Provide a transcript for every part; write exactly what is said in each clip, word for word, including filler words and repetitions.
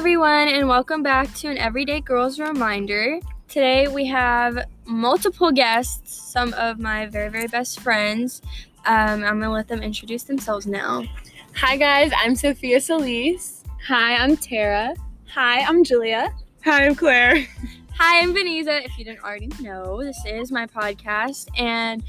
everyone, and welcome back to An Everyday Girl's Reminder. Today we have multiple guests, some of my very, very best friends. Um, I'm going to let them introduce themselves now. Hi guys, I'm Sophia Solis. Hi, I'm Tara. Hi, I'm Julia. Hi, I'm Claire. Hi, I'm Vanessa. If you didn't already know, this is my podcast. And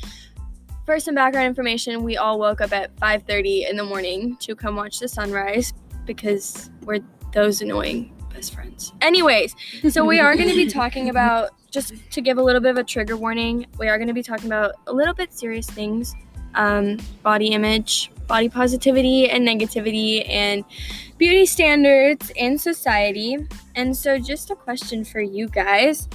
for some background information, we all woke up at five thirty in the morning to come watch the sunrise because we're those annoying best friends. Anyways, so we are going to be talking about, just to give a little bit of a trigger warning, we are going to be talking about a little bit serious things, um, body image, body positivity and negativity, and beauty standards in society. And so just a question for you guys.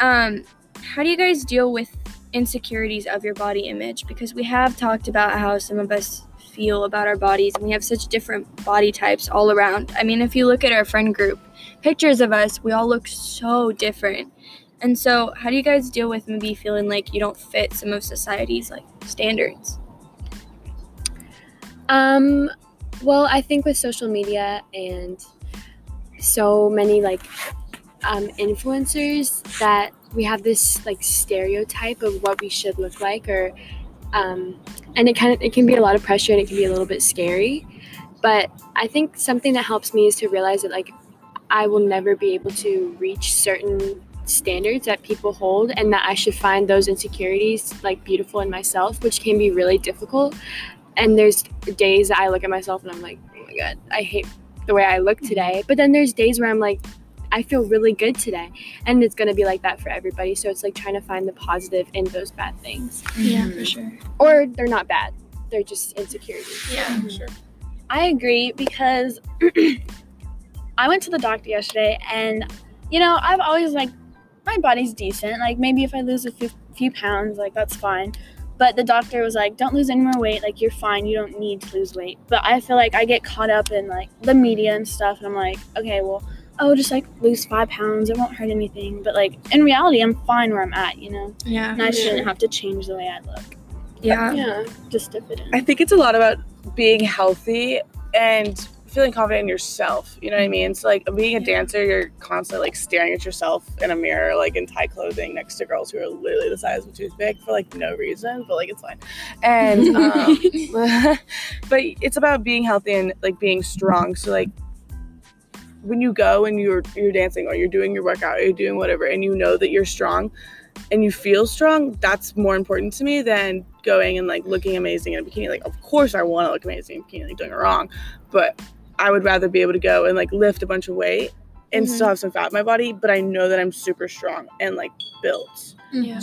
Um, how do you guys deal with insecurities of your body image? Because we have talked about how some of us feel about our bodies, and we have such different body types all around. I mean, if you look at our friend group, pictures of us, we all look so different. And so how do you guys deal with maybe feeling like you don't fit some of society's like standards? Um, well, I think with social media and so many like um, influencers, that we have this like stereotype of what we should look like, or Um, and it, kind of, it can be a lot of pressure, and it can be a little bit scary. But I think something that helps me is to realize that, like, I will never be able to reach certain standards that people hold, and that I should find those insecurities, like, beautiful in myself, which can be really difficult. And there's days that I look at myself and I'm like, oh my God, I hate the way I look today. But then there's days where I'm like, I feel really good today. And it's going to be like that for everybody. So it's like trying to find the positive in those bad things. Yeah, mm-hmm. For sure. Or they're not bad. They're just insecurities. Yeah, mm-hmm. For sure. I agree, because I went to the doctor yesterday, and, you know, I've always, like, my body's decent. Like, maybe if I lose a few, few pounds, like, that's fine. But the doctor was like, don't lose any more weight. Like, you're fine. You don't need to lose weight. But I feel like I get caught up in, like, the media and stuff. And I'm like, okay, well, oh, just, like, lose five pounds. It won't hurt anything. But, like, in reality, I'm fine where I'm at, you know? Yeah. And I shouldn't sure. have to change the way I look. Yeah. But, yeah. Just dip it in. I think it's a lot about being healthy and feeling confident in yourself. You know what I mean? So, like, being a yeah. dancer, you're constantly, like, staring at yourself in a mirror, like, in tight clothing next to girls who are literally the size of a toothpick for, like, no reason. But, like, it's fine. And, um, but it's about being healthy and, like, being strong. So, like, when you go and you're you're dancing, or you're doing your workout, or you're doing whatever, and you know that you're strong and you feel strong, that's more important to me than going and like looking amazing in a bikini. Like, of course I want to look amazing in a bikini, like, don't get me wrong, but I would rather be able to go and like lift a bunch of weight and mm-hmm. still have some fat in my body, but I know that I'm super strong and like built. Yeah.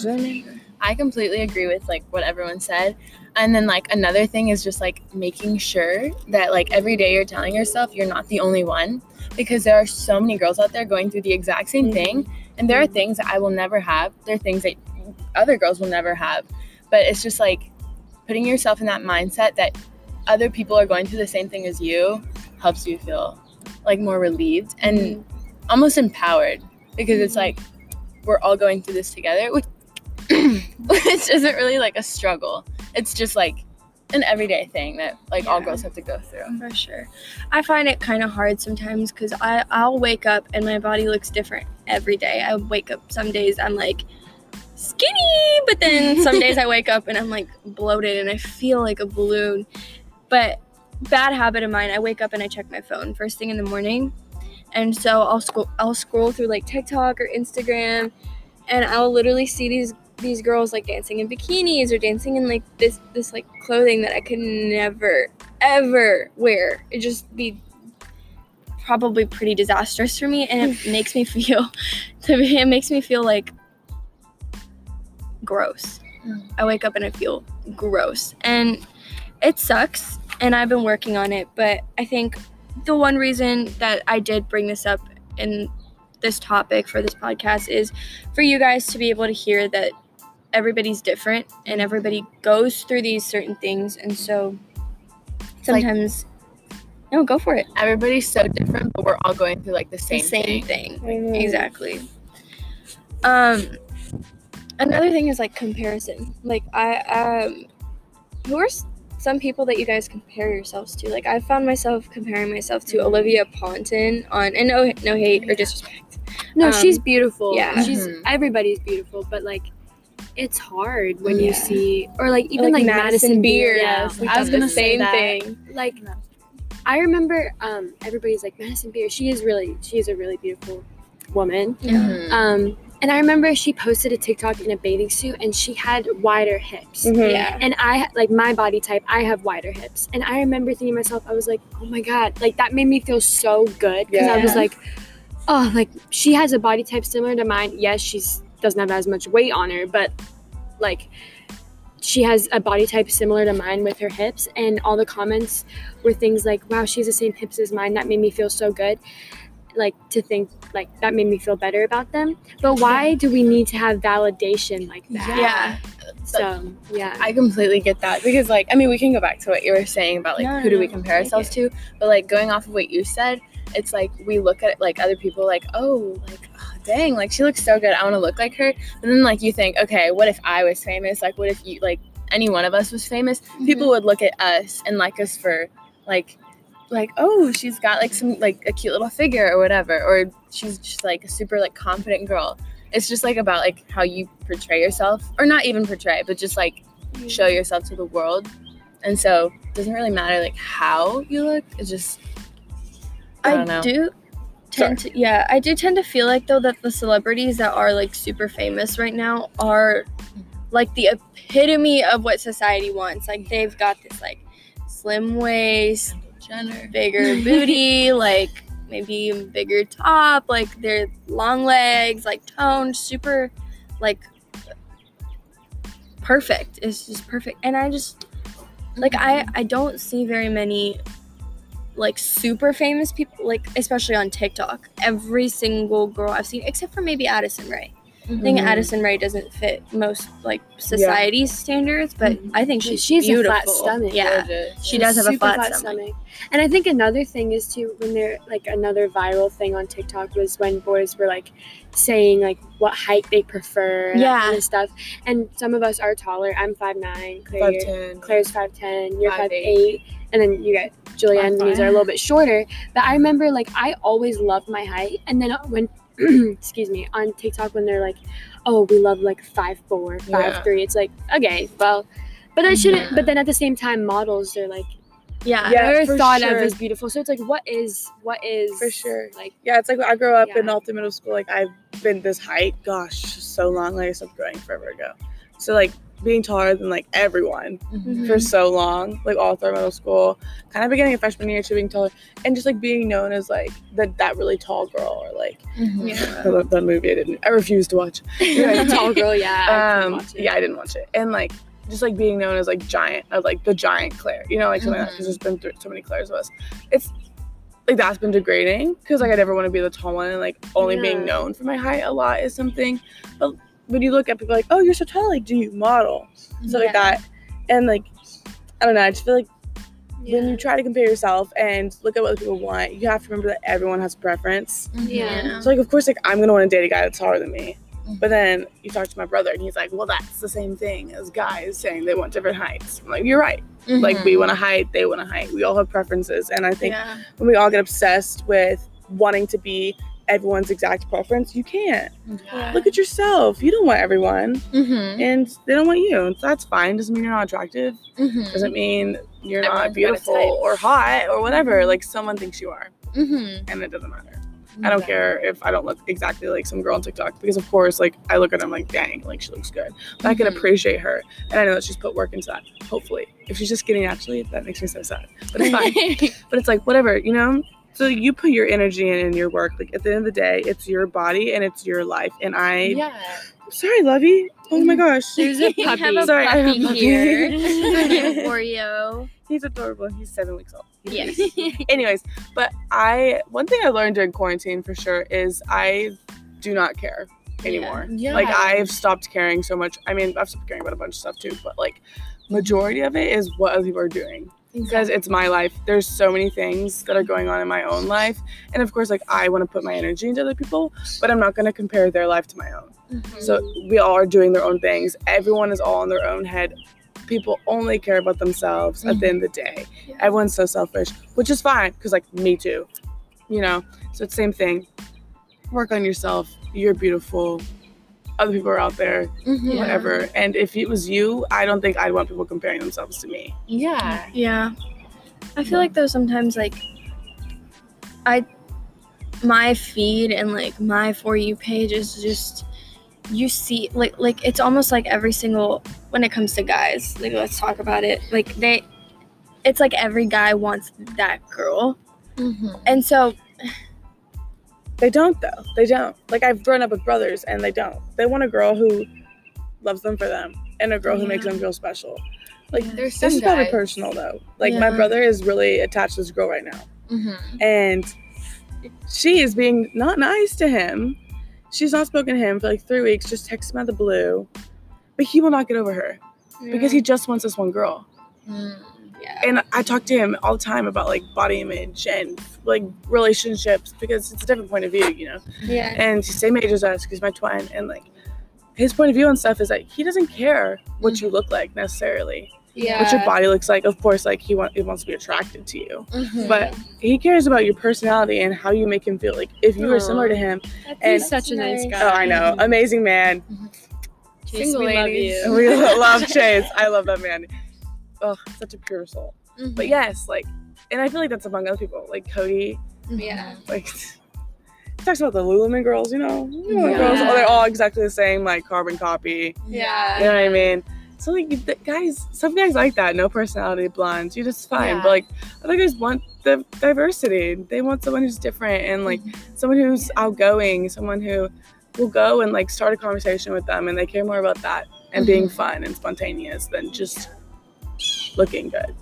I completely agree with like what everyone said. And then like another thing is just like making sure that like every day you're telling yourself you're not the only one, because there are so many girls out there going through the exact same mm-hmm. thing. And there are things that I will never have. There are things that other girls will never have. But it's just like putting yourself in that mindset that other people are going through the same thing as you helps you feel like more relieved and mm-hmm. almost empowered, because mm-hmm. it's like we're all going through this together, which, which isn't really like a struggle. It's just like an everyday thing that like yeah. all girls have to go through. For sure. I find it kind of hard sometimes, because I, I'll wake up and my body looks different every day. I wake up some days I'm like skinny, but then some days I wake up and I'm like bloated and I feel like a balloon. But bad habit of mine, I wake up and I check my phone first thing in the morning. And so I'll scroll, I'll scroll through like TikTok or Instagram, and I'll literally see these these girls like dancing in bikinis or dancing in like this this like clothing that I could never ever wear. It'd just be probably pretty disastrous for me, and it makes me feel to me, it makes me feel like gross. Mm. I wake up and I feel gross, and it sucks. And I've been working on it, but I think the one reason that I did bring this up in this topic for this podcast is for you guys to be able to hear that everybody's different and everybody goes through these certain things. And so sometimes, like, no, go for it. Everybody's so different, but we're all going through like the same, the same thing. thing. Exactly. Um, another thing is like comparison. Like I, um, who are some people that you guys compare yourselves to. Like, I found myself comparing myself to Olivia Ponton on, and no, no hate or disrespect. No, um, she's beautiful. Yeah. She's, mm-hmm. everybody's beautiful, but, like, it's hard when yeah. you see, or, like, even, or like, like, Madison, Madison Beer. Beer. Yeah. Like, I was going to say that. Thing. Like, no. I remember um, everybody's like, Madison Beer, she is really, she is a really beautiful woman. Mm-hmm. Um, and I remember she posted a TikTok in a bathing suit and she had wider hips. Mm-hmm. Yeah. And I, like, my body type, I have wider hips. And I remember thinking to myself, I was like, oh my God, like, that made me feel so good. Because yeah. I was like, oh, like, she has a body type similar to mine. Yes, she doesn't have as much weight on her, but, like, she has a body type similar to mine with her hips. And all the comments were things like, wow, she has the same hips as mine. That made me feel so good. Like, to think, like, that made me feel better about them. But why do we need to have validation like that? Yeah. So, yeah. I completely get that. Because, like, I mean, we can go back to what you were saying about, like, no, who do we compare ourselves to? But, like, going off of what you said, it's, like, we look at, like, other people, like, oh, like, oh, dang, like, she looks so good. I want to look like her. And then, like, you think, okay, what if I was famous? Like, what if you, like, any one of us was famous? Mm-hmm. People would look at us and like us for, like, like, oh, she's got, like, some, like, a cute little figure or whatever, or she's just, like, a super, like, confident girl. It's just, like, about, like, how you portray yourself, or not even portray, but just, like, mm-hmm. show yourself to the world. And so it doesn't really matter, like, how you look. It's just, I, don't I know. do tend Sorry. to, yeah, I do tend to feel like, though, that the celebrities that are, like, super famous right now are, like, the epitome of what society wants. Like, they've got this, like, slim waist, Jenner. bigger booty, like, maybe even bigger top, like, their long legs, like, toned, super, like, perfect. It's just perfect. And I just, like, I, I don't see very many, like, super famous people, like, especially on TikTok. Every single girl I've seen, except for maybe Addison Rae. Mm-hmm. I think Addison Rae doesn't fit most, like, society's yeah. standards, but mm-hmm. I think she's, she's beautiful. She has a flat stomach. Yeah, gorgeous. she yeah. does have Super a flat, flat stomach. stomach. And I think another thing is, too, when they're, like, another viral thing on TikTok was when boys were, like, saying, like, what height they prefer and yeah. that kind of stuff. And some of us are taller. I'm five nine. Claire, five ten. Claire's five ten. You're five eight. And then you guys, Julia and these are a little bit shorter. But I remember, like, I always loved my height. And then when... excuse me, on TikTok when they're like, oh, we love, like, five four, five three. Yeah. It's like, okay, well, but I shouldn't, yeah. but then at the same time, models are like, yeah, yeah they're thought sure. of as beautiful. So it's like, what is, what is. For sure. Like, yeah, it's like I grew up yeah. in all through middle school, like, I've been this height, gosh, so long, like, I stopped growing forever ago. So, like, being taller than, like, everyone mm-hmm. for so long, like, all through middle school, kind of beginning of freshman year to being taller, and just, like, being known as, like, the, that really tall girl, or, like, mm-hmm. yeah. I love that movie. I didn't, I refused to watch it. Tall girl, yeah. Um, I watch it. Yeah, I didn't watch it. And, like, just, like, being known as, like, giant, of, like, the giant Claire, you know, like, something mm-hmm. like that, because there's been th- so many Claires of us. It's, like, that's been degrading, because, like, I never want to be the tall one, and, like, only yeah. being known for my height a lot is something, but when you look at people like, oh, you're so tall, like, do you model? So yeah. like that. And, like, I don't know, I just feel like yeah. when you try to compare yourself and look at what people want, you have to remember that everyone has a preference. Mm-hmm. Yeah. So, like, of course, like, I'm going to want to date a guy that's taller than me. Mm-hmm. But then you talk to my brother and he's like, well, that's the same thing as guys saying they want different heights. I'm like, you're right. Mm-hmm. Like, we want a height, they want a height. We all have preferences. And I think yeah. when we all get obsessed with wanting to be everyone's exact preference, you can't yeah. look at yourself. You don't want everyone mm-hmm. and they don't want you, so that's fine. Doesn't mean you're not attractive, mm-hmm. doesn't mean you're Everyone's not beautiful or hot or whatever. Like, someone thinks you are mm-hmm. and it doesn't matter. Okay. I don't care if I don't look exactly like some girl on TikTok, because of course, like, I look at her and I'm like, dang, like, she looks good, but mm-hmm. I can appreciate her and I know that she's put work into that. Hopefully, if she's just kidding, actually, that makes me so sad, but it's fine. But it's like, whatever, you know. So you put your energy in and your work. Like, at the end of the day, it's your body and it's your life. And I, yeah. I'm sorry, Lovey. Oh my gosh, there's a puppy. I have a sorry, puppy I have a puppy here. Oreo. He's adorable. He's seven weeks old. Yes. Anyways, but I one thing I learned during quarantine for sure is I do not care anymore. Yeah. Yeah. Like, I've stopped caring so much. I mean, I've stopped caring about a bunch of stuff too, but, like, majority of it is what other people are doing. Because it's my life. There's so many things that are going on in my own life. And of course, like, I want to put my energy into other people, but I'm not going to compare their life to my own. Mm-hmm. So we all are doing their own things. Everyone is all in their own head. people only care about themselves mm-hmm. at the end of the day. Yeah. Everyone's so selfish, which is fine because, like, me too, you know? So it's the same thing. Work on yourself. You're beautiful. Other people are out there, mm-hmm. whatever. And if it was you, I don't think I'd want people comparing themselves to me. Yeah. Yeah. I feel yeah. like, though, sometimes, like, I... my feed and, like, my For You page is just, you see, like, like it's almost like every single, when it comes to guys, like, let's talk about it. Like, they, it's like every guy wants that girl. Mm-hmm. And so. They don't, though. They don't. Like, I've grown up with brothers, and they don't. They want a girl who loves them for them and a girl yeah. who makes them feel special. Like, yeah, there's this is probably personal, though. Like, yeah. my brother is really attached to this girl right now. Mm-hmm. And she is being not nice to him. She's not spoken to him for like three weeks, just texts him out of the blue. But he will not get over her yeah. because he just wants this one girl. Mm, yeah. And I talk to him all the time about like body image and like relationships because it's a different point of view, you know? Yeah. And he's the same age as us because he's my twin. And like his point of view on stuff is like he doesn't care what mm. you look like necessarily. Yeah. What your body looks like. Of course, like he, want, he wants to be attracted to you, mm-hmm. but he cares about your personality and how you make him feel. Like if you Aww. Were similar to him, That's and such a nice guy. Oh, I know, mm-hmm. amazing man. Mm-hmm. Chase, Single we ladies. love you. We love Chase. I love that man. Oh, such a pure soul. Mm-hmm. But yes, like, and I feel like that's among other people, like Cody. Yeah. Like, he talks about the Lululemon girls. You know, Lululemon yeah. girls. Oh, they're all exactly the same, like carbon copy. Yeah. You know what I mean. So, like, the guys, some guys like that, no personality, blondes, you're just fine. Yeah. But, like, other guys want the diversity. They want someone who's different and, like, mm-hmm. someone who's yeah. outgoing, someone who will go and, like, start a conversation with them. And they care more about that and mm-hmm. being fun and spontaneous than just looking good.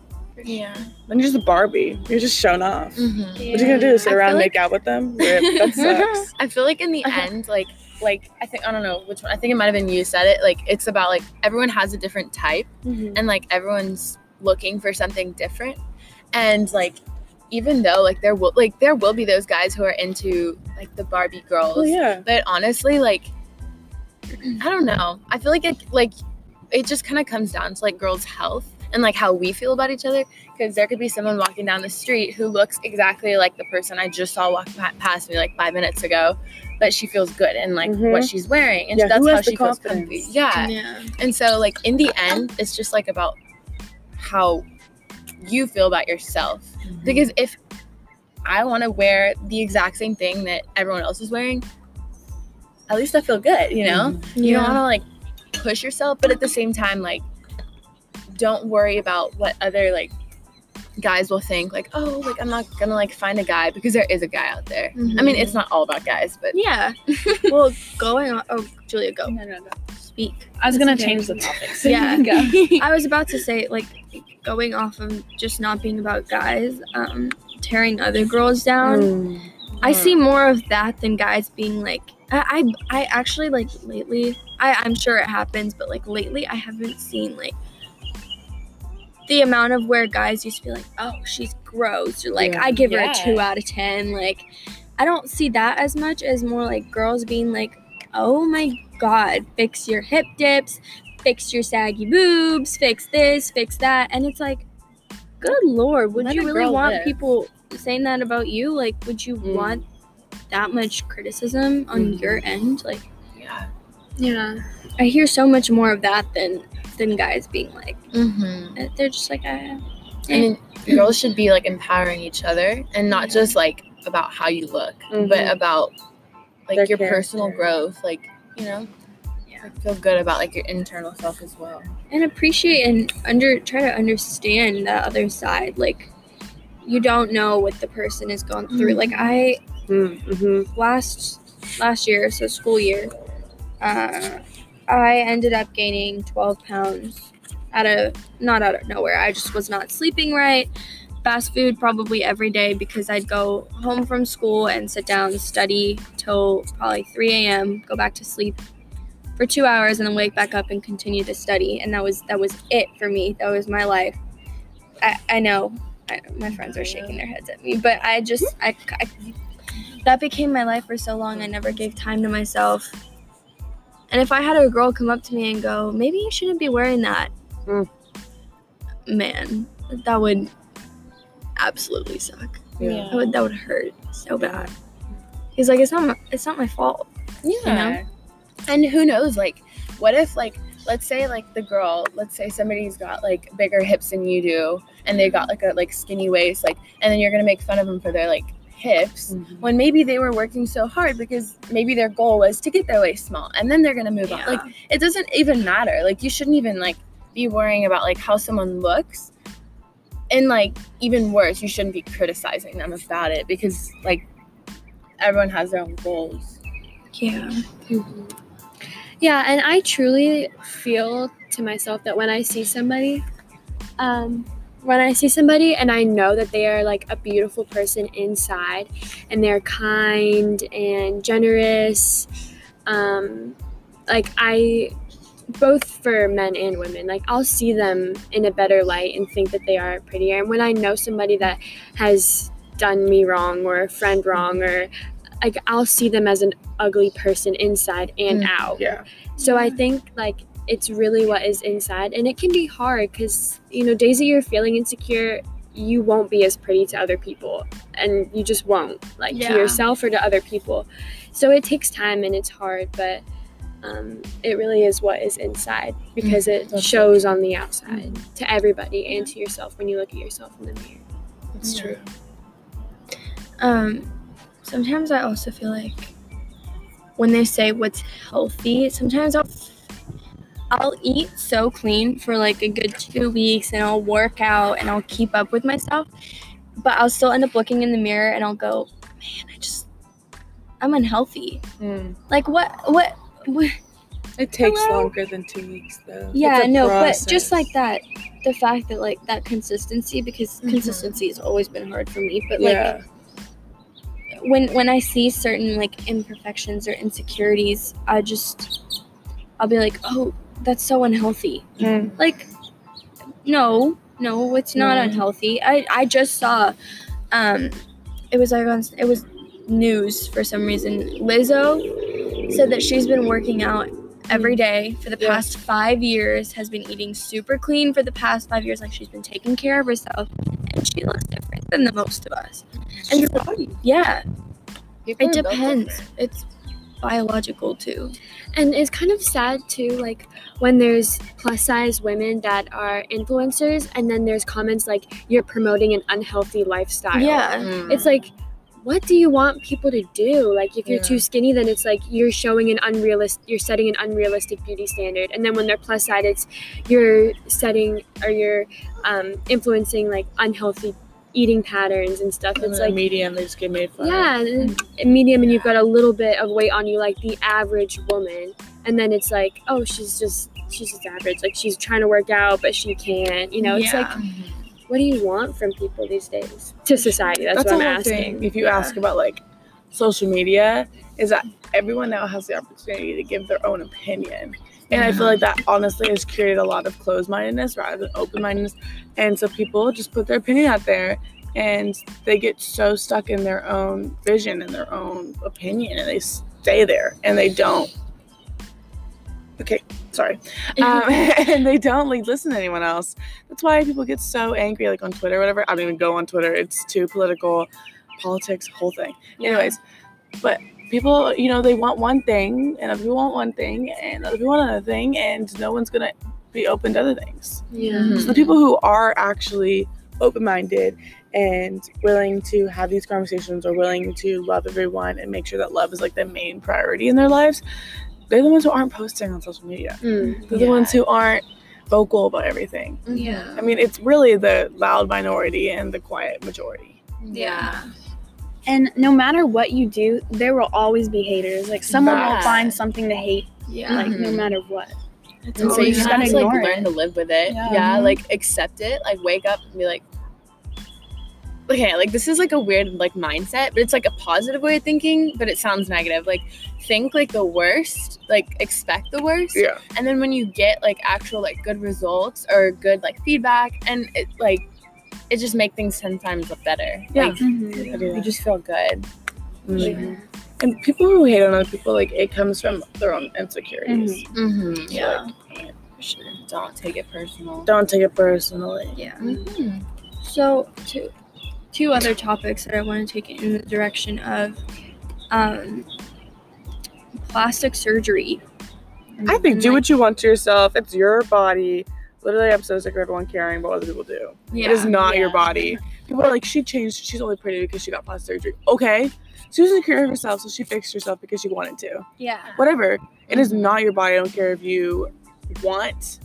Yeah. Then you're just a Barbie. You're just shown off. Mm-hmm. Yeah. What are you going to do? Sit around and like- make out with them? That sucks. I feel like in the end, like, like I think I don't know which one I think it might have been you said it like it's about like everyone has a different type mm-hmm. and like everyone's looking for something different and like even though like there will like there will be those guys who are into like the Barbie girls oh, yeah. but honestly like I don't know I feel like it like it just kind of comes down to like girls' health and like how we feel about each other because there could be someone walking down the street who looks exactly like the person I just saw walk past me like five minutes ago but she feels good in like mm-hmm. what she's wearing and yeah, that's how she feels comfy yeah. yeah and so like in the end it's just like about how you feel about yourself mm-hmm. because if I want to wear the exact same thing that everyone else is wearing at least I feel good you know mm-hmm. you yeah. don't want to like push yourself but at the same time like don't worry about what other like guys will think like oh like I'm not gonna like find a guy because there is a guy out there mm-hmm. I mean it's not all about guys but yeah well going on oh Julia go no, no, no. speak I was That's gonna okay. change the topic so yeah you can go. I was about to say like going off of just not being about guys um tearing other girls down mm. I see more of that than guys being like I I, I actually like lately I I'm sure it happens but like lately I haven't seen like the amount of where guys used to be like, oh, she's gross. Or like, yeah. I give her yeah. a two out of ten. Like, I don't see that as much as more like girls being like, oh my God, fix your hip dips, fix your saggy boobs, fix this, fix that. And it's like, good Lord, would Let you really want live. people saying that about you? Like, would you mm. want that much criticism on mm. your end? Like, yeah. Yeah. I hear so much more of that than. than guys being like mm-hmm. they're just like I and yeah. girls should be like empowering each other and not yeah. just like about how you look mm-hmm. but about like Their your character. personal growth like you know yeah like, feel good about like your internal self as well and appreciate and under try to understand the other side like you don't know what the person has gone through mm-hmm. like I mm-hmm. last last year so school year uh I ended up gaining twelve pounds out of, not out of nowhere. I just was not sleeping right. Fast food probably every day because I'd go home from school and sit down, study till probably three a.m., go back to sleep for two hours and then wake back up and continue to study. And that was that was it for me. That was my life. I, I know I, my friends are shaking their heads at me, but I just, I, I that became my life for so long. I never gave time to myself. And if I had a girl come up to me and go, maybe you shouldn't be wearing that, mm. man, that would absolutely suck. Yeah. That would, that would hurt so bad. He's like, it's not my, it's not my fault. Yeah. You know? And who knows, like, what if, like, let's say, like, the girl, let's say somebody's got, like, bigger hips than you do, and they got, like, a, like, skinny waist, like, and then you're going to make fun of them for their, like, hips, mm-hmm. when maybe they were working so hard because maybe their goal was to get their waist small, and then they're going to move yeah. on. Like, it doesn't even matter. Like, you shouldn't even, like, be worrying about, like, how someone looks. And, like, even worse, you shouldn't be criticizing them about it because, like, everyone has their own goals. Yeah. Mm-hmm. Yeah, and I truly feel to myself that when I see somebody, um, when I see somebody and I know that they are, like, a beautiful person inside and they're kind and generous, um, like, I, both for men and women, like, I'll see them in a better light and think that they are prettier. And when I know somebody that has done me wrong or a friend wrong or, like, I'll see them as an ugly person inside and mm, out. Yeah. So I think, like, it's really what is inside. And it can be hard because, you know, days that you're feeling insecure, you won't be as pretty to other people. And you just won't, like, yeah. to yourself or to other people. So it takes time and it's hard. But um, it really is what is inside because mm, it shows true. on the outside mm. to everybody yeah. and to yourself when you look at yourself in the mirror. That's yeah. true. Um. Sometimes I also feel like when they say what's healthy, sometimes I'll, I'll eat so clean for like a good two weeks and I'll work out and I'll keep up with myself, but I'll still end up looking in the mirror and I'll go, man, I just, I'm unhealthy. Mm. Like what, what, what? It takes hello? longer than two weeks though. Yeah, no, process. But just like that, the fact that like that consistency, because mm-hmm. consistency has always been hard for me, but like, yeah. When when I see certain, like, imperfections or insecurities, I just, I'll be like, oh, that's so unhealthy. Mm. Like, no, no, it's not mm. unhealthy. I, I just saw, um, it was like on, it was news for some reason. Lizzo said that she's been working out every day for the past yeah. five years, has been eating super clean for the past five years. Like, she's been taking care of herself, and she looks different than the most of us. And your body. Yeah. People it depends. It's biological too. And it's kind of sad too, like when there's plus size women that are influencers and then there's comments like, you're promoting an unhealthy lifestyle. Yeah. Mm. It's like, what do you want people to do? Like if you're yeah. too skinny, then it's like you're showing an unrealistic, you're setting an unrealistic beauty standard. And then when they're plus side, it's you're setting or you're um, influencing like unhealthy eating patterns and stuff. It's like medium, they just get made fun. Yeah, medium, and you've got a little bit of weight on you, like the average woman. And then it's like, oh, she's just she's just average. Like she's trying to work out, but she can't. You know, it's yeah. like, what do you want from people these days? To society, that's, that's what I'm asking. Thing. If you yeah. ask about like social media, is that everyone now has the opportunity to give their own opinion. And I feel like that honestly has created a lot of closed-mindedness rather than open-mindedness. And so people just put their opinion out there and they get so stuck in their own vision and their own opinion and they stay there and they don't. Okay, sorry. Um, and they don't like listen to anyone else. That's why people get so angry like on Twitter or whatever. I don't even go on Twitter. It's too political, politics, whole thing. Yeah. Anyways, but people, you know, they want one thing, and other people want one thing, and other people want another thing, and no one's going to be open to other things. Yeah. So the people who are actually open-minded and willing to have these conversations are willing to love everyone and make sure that love is, like, the main priority in their lives, they're the ones who aren't posting on social media. Mm, they're yeah. the ones who aren't vocal about everything. Yeah. I mean, it's really the loud minority and the quiet majority. Yeah. yeah. And no matter what you do, there will always be haters. Like someone yeah. will find something to hate. Yeah. Like mm-hmm. no matter what. It's and so you just gotta to, like, learn to live with it. Yeah. yeah. Like accept it. Like wake up and be like, okay, like this is like a weird like mindset, but it's like a positive way of thinking, but it sounds negative. Like think like the worst, like expect the worst. Yeah. And then when you get like actual like good results or good like feedback and it like it just make things ten times look better. Yeah. Like, mm-hmm. You just feel good. Mm-hmm. Yeah. And people who hate on other people, like, it comes from their own insecurities. Mm-hmm. Mm-hmm. So, yeah. Like, Sure. Don't take it personal. Don't take it personally. Yeah. Mm-hmm. So, two, two other topics that I want to take in the direction of um, plastic surgery. I think and do like, what you want to yourself. It's your body. Literally, I'm so sick of everyone caring about what other people do. Yeah, it is not yeah. your body. People are like, she changed. She's only pretty because she got plastic surgery. Okay. She was insecure of herself, so she fixed herself because she wanted to. Yeah. Whatever. Mm-hmm. It is not your body. I don't care if you want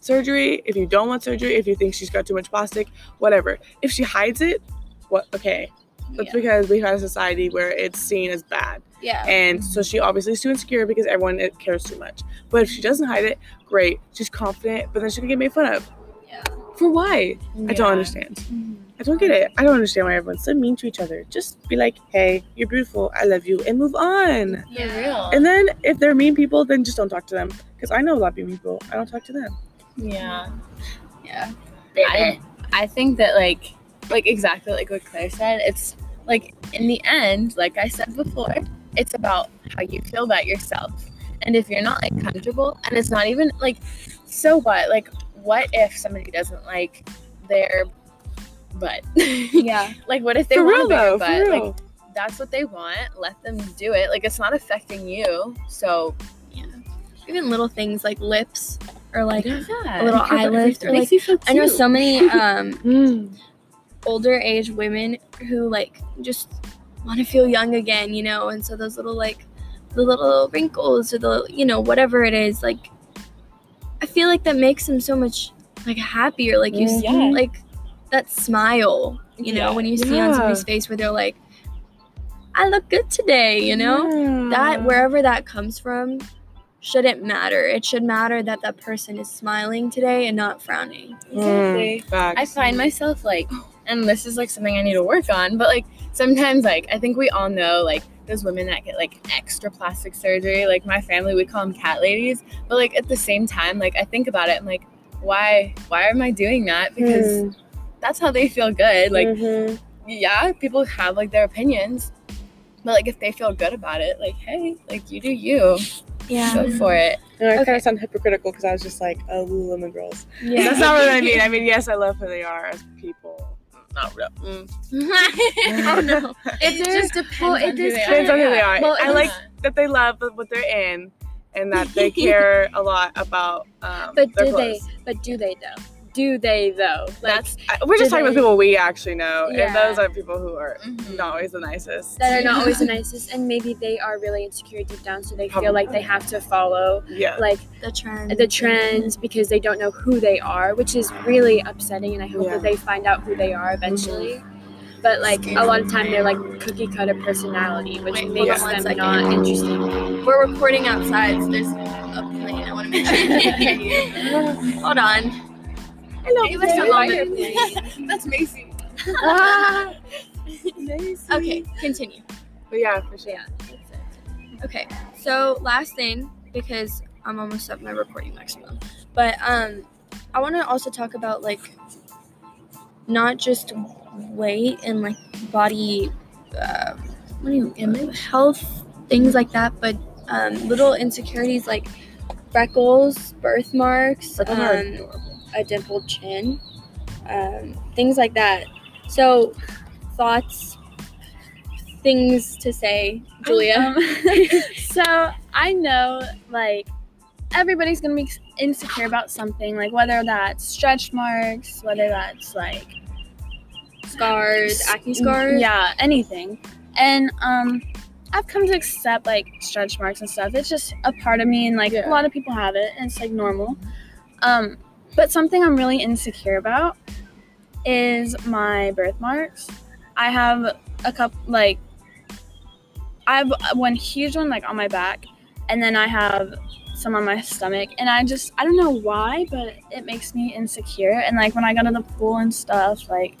surgery, if you don't want surgery, if you think she's got too much plastic, whatever. If she hides it, what? Okay. That's yeah. because we have a society where it's seen as bad. Yeah. And so she obviously is too insecure because everyone cares too much. But if she doesn't hide it, great. She's confident, but then she can get made fun of. Yeah. For why? Yeah. I don't understand. Mm-hmm. I don't get it. I don't understand why everyone's so mean to each other. Just be like, hey, you're beautiful. I love you. And move on. Yeah. Real. And then if they're mean people, then just don't talk to them. Because I know a lot of mean people. I don't talk to them. Yeah. Yeah. I, I think that, like, like exactly like what Claire said, it's like in the end, like I said before, it's about how you feel about yourself. And if you're not like comfortable, and it's not even like, so what? Like, what if somebody doesn't like their butt? Yeah. Like, what if they for want real, a bigger butt? Real. Like, that's what they want. Let them do it. Like, it's not affecting you. So, yeah. Even little things like lips or like yeah, a little eye lift. Or, like, so I know so many. Um, mm. older age women who like just want to feel young again, you know, and so those little like the little wrinkles or the, you know, whatever it is, like I feel like that makes them so much like happier, like you yeah. see like that smile, you yeah. know, when you see yeah. on somebody's face where they're like, I look good today, you know, yeah. that wherever that comes from shouldn't matter. It should matter that that person is smiling today and not frowning. Exactly. Mm, I find myself like, and this is like something I need to work on, but like sometimes like I think we all know like those women that get like extra plastic surgery, like my family, we call them cat ladies, but like at the same time, like I think about it, I'm like, why why am I doing that? Because mm. that's how they feel good, like mm-hmm. yeah, people have like their opinions, but like if they feel good about it, like hey, like you do you. Yeah. Go for it. You know, I okay. kind of sound hypocritical because I was just like, oh, Lululemon girls. Yeah. That's not what I mean. I mean, yes, I love who they are as people. Not real. Mm. Oh, no. It just depends, well, it on, who depends on who they are. Well, I like not. That they love what they're in and that they care a lot about um, but their do clothes. They, but do they, though? Do they, though? Like, That's, I, we're just talking they, about people we actually know, yeah. and those are people who are mm-hmm. not always the nicest. That are not always the nicest, and maybe they are really insecure deep down, so they Probably. feel like they have to follow yeah. like the trends, the trends, because they don't know who they are, which is really upsetting, and I hope yeah. that they find out who they are eventually. Mm-hmm. But like Scary. a lot of time, they're like cookie-cutter personality, which Wait, makes them second. not interesting. We're recording outside, so there's a plane. I want to make sure you can hear you. Hold on. I love it. Was a That's Macy. Ah, Macy. Okay, continue. But yeah, for sure. Yeah, that's it. Okay, so last thing, because I'm almost up my recording maximum, but um, I want to also talk about like not just weight and like body, uh, what do you image, health things like that, but um, little insecurities like freckles, birthmarks. Freckles um, are adorable. A dimpled chin, um, things like that. So, thoughts, things to say, Julia. So, I know, like, everybody's gonna be insecure about something, like, whether that's stretch marks, whether that's, like, scars, acne scars. Yeah, anything. And, um, I've come to accept, like, stretch marks and stuff. It's just a part of me, and, like, yeah. a lot of people have it, and it's, like, normal. Um, But something I'm really insecure about is my birthmarks. I have a couple, like, I have one huge one, like, on my back, and then I have some on my stomach, and I just, I don't know why, but it makes me insecure, and, like, when I go to the pool and stuff, like,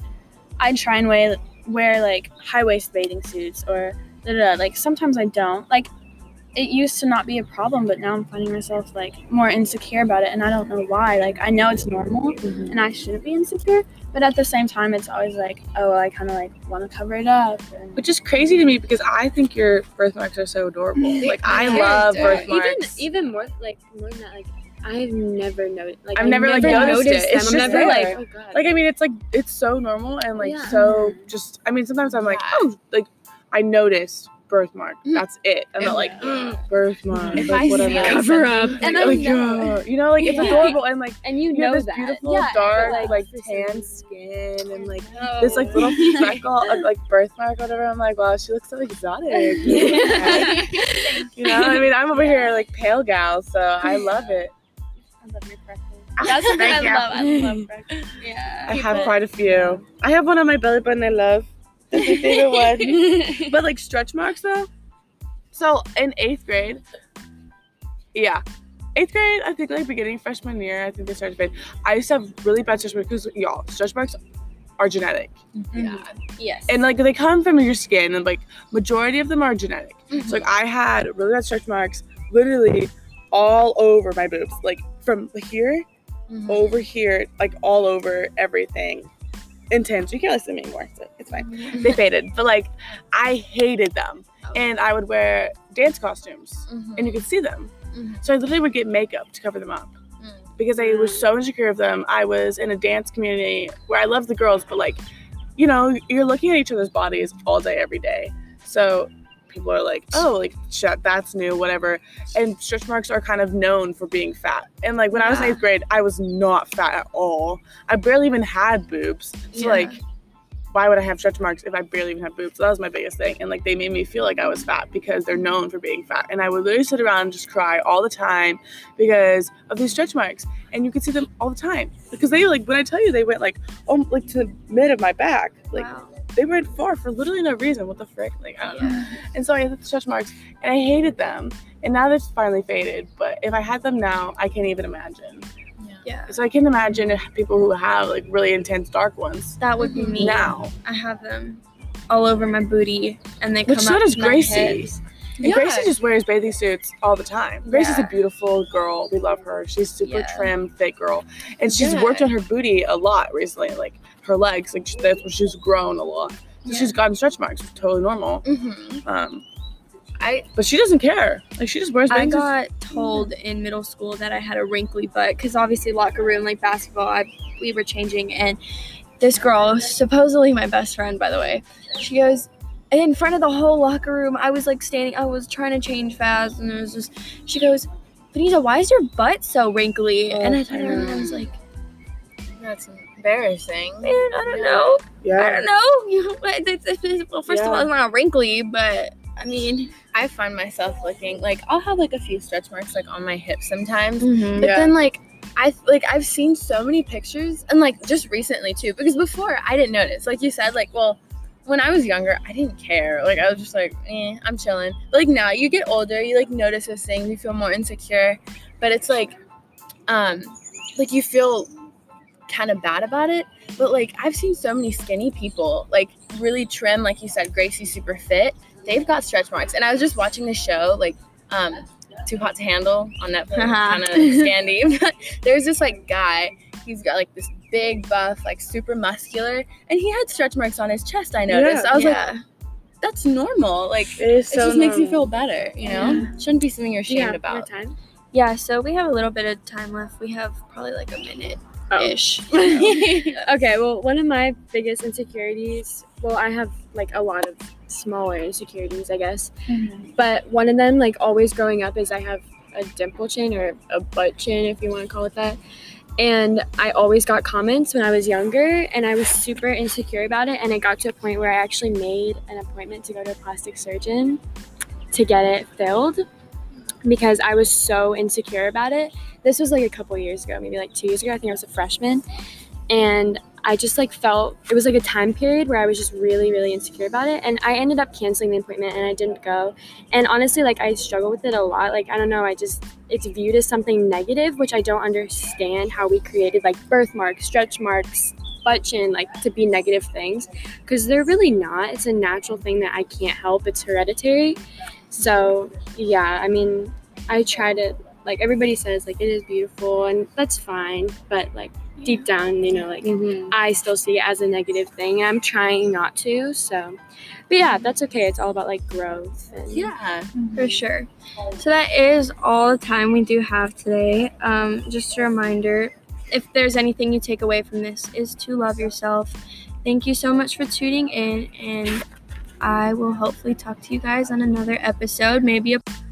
I try and wear, wear like, high-waist bathing suits, or da da like, sometimes I don't. Like, it used to not be a problem, but now I'm finding myself, like, more insecure about it, and I don't know why. Like, I know it's normal, mm-hmm. and I shouldn't be insecure, but at the same time, it's always like, oh, well, I kind of, like, want to cover it up. And... Which is crazy to me, because I think your birthmarks are so adorable. Like, I love birthmarks. Even, even more, like, more than that, like, I've never noticed. Like, I've, I've never, like, never noticed, noticed it. It's I'm just never, like, oh, God. Like, I mean, it's, like, it's so normal, and, like, yeah. so just, I mean, sometimes I'm like, oh, like, I noticed. Birthmark. Mm. That's it. I'm not like mm, birthmark. If like, I whatever. See it, cover up. And like, I know. Like, you know, like it's yeah. adorable and like and you, you know have this that. Beautiful yeah, dark like, like tan skin and like this like little freckle of like birthmark whatever. I'm like, wow, she looks so exotic. You know, I mean, I'm over here like pale gal, so I love it. I love your freckles. That's what I love. I love freckles. Yeah. I have quite a few. I have one on my belly button. I love. That's my favorite one. But like stretch marks though. So in eighth grade, yeah, eighth grade. I think like beginning freshman year, I think they started. I used to have really bad stretch marks because y'all stretch marks are genetic. Mm-hmm. Yeah. Yes. And like they come from your skin, and like majority of them are genetic. Mm-hmm. So like I had really bad stretch marks, literally all over my boobs, like from here, mm-hmm. over here, like all over everything. Intense. You can't listen to me anymore. So it's fine. They faded. But like, I hated them. And I would wear dance costumes. Mm-hmm. And you could see them. Mm-hmm. So I literally would get makeup to cover them up. Mm-hmm. Because I was so insecure of them. I was in a dance community where I loved the girls. But like, you know, you're looking at each other's bodies all day, every day. So people are like, oh, like, shut, that's new, whatever. And stretch marks are kind of known for being fat. And like when yeah. I was in eighth grade, I was not fat at all. I barely even had boobs. So yeah. like, why would I have stretch marks if I barely even had boobs? So that was my biggest thing. And like, they made me feel like I was fat because they're known for being fat. And I would literally sit around and just cry all the time because of these stretch marks. And you could see them all the time because they like, when I tell you, they went like, oh, like to the mid of my back. Like. Wow. They went far for literally no reason. What the frick? Like, I don't yeah. know. And so I had the stretch marks, and I hated them. And now they're finally faded. But if I had them now, I can't even imagine. Yeah. yeah. So I can imagine if people who have, like, really intense dark ones. That would be me. Now. I have them all over my booty, and they come out to my head. Which so does Gracie. And yeah. Gracie just wears bathing suits all the time. Gracie's yeah. a beautiful girl. We love her. She's super yeah. trim, thick girl. And she's yeah. worked on her booty a lot recently. Like, her legs, like, that's where she's grown a lot. So yeah. she's gotten stretch marks, which is totally normal. Mm-hmm. Um, I But she doesn't care. Like, she just wears bathing suits. I got told mm-hmm. in middle school that I had a wrinkly butt. Because, obviously, locker room, like, basketball, I, we were changing. And this girl, supposedly my best friend, by the way, she goes... in front of the whole locker room, I was like standing, I was trying to change fast, and it was just, she goes, Benita, why is your butt so wrinkly? Oh, and I thought, and I was like, that's embarrassing. Man, I don't yeah. know. Yeah. I don't know. Well, first yeah. of all, it's not wrinkly, but I mean, I find myself looking like I'll have like a few stretch marks like on my hips sometimes, mm-hmm. but yeah. then like, I like I've seen so many pictures, and like just recently too, because before I didn't notice, like you said, like, well. When I was younger, I didn't care. Like, I was just like, eh, I'm chilling. But, like, now you get older, you, like, notice those things. You feel more insecure. But it's, like, um, like, you feel kind of bad about it. But, like, I've seen so many skinny people, like, really trim. Like you said, Gracie's super fit. They've got stretch marks. And I was just watching this show, like, um, Too Hot to Handle on Netflix. Uh-huh. Kind of scandy. But there's this, like, guy. He's got, like, this big buff, like super muscular, and he had stretch marks on his chest. I noticed. Yeah, I was yeah. like, "That's normal. Like it, is so it just normal. Makes you feel better, you know? Yeah. Shouldn't be something you're ashamed yeah, about." Time. Yeah. So we have a little bit of time left. We have probably like a minute ish. Oh. So. Okay. Well, one of my biggest insecurities. Well, I have like a lot of smaller insecurities, I guess. Mm-hmm. But one of them, like always growing up, is I have a dimple chin or a butt chin, if you want to call it that. And I always got comments when I was younger, and I was super insecure about it. And it got to a point where I actually made an appointment to go to a plastic surgeon to get it filled because I was so insecure about it. This was like a couple years ago, maybe like two years ago. I think I was a freshman. And I just like felt it was like a time period where I was just really, really insecure about it. And I ended up canceling the appointment, and I didn't go. And honestly, like I struggle with it a lot. Like, I don't know. I just it's viewed as something negative, which I don't understand how we created like birthmarks, stretch marks, butt chin, like to be negative things because they're really not. It's a natural thing that I can't help. It's hereditary. So yeah, I mean, I try to, like, everybody says, like, it is beautiful, and that's fine, but, like, deep down, you know, like, mm-hmm. I still see it as a negative thing, and I'm trying not to, so, but yeah, that's okay, it's all about, like, growth. And yeah, mm-hmm. for sure. So that is all the time we do have today. Um, just a reminder, if there's anything you take away from this, is to love yourself. Thank you so much for tuning in, and I will hopefully talk to you guys on another episode, maybe a